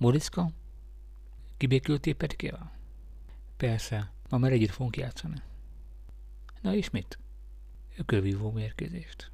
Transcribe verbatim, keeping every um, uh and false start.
Moriszka? Kibékültél Petikével? Persze, ma már együtt fogunk játszani. Na és mit? Ökölvívó mérkőzést.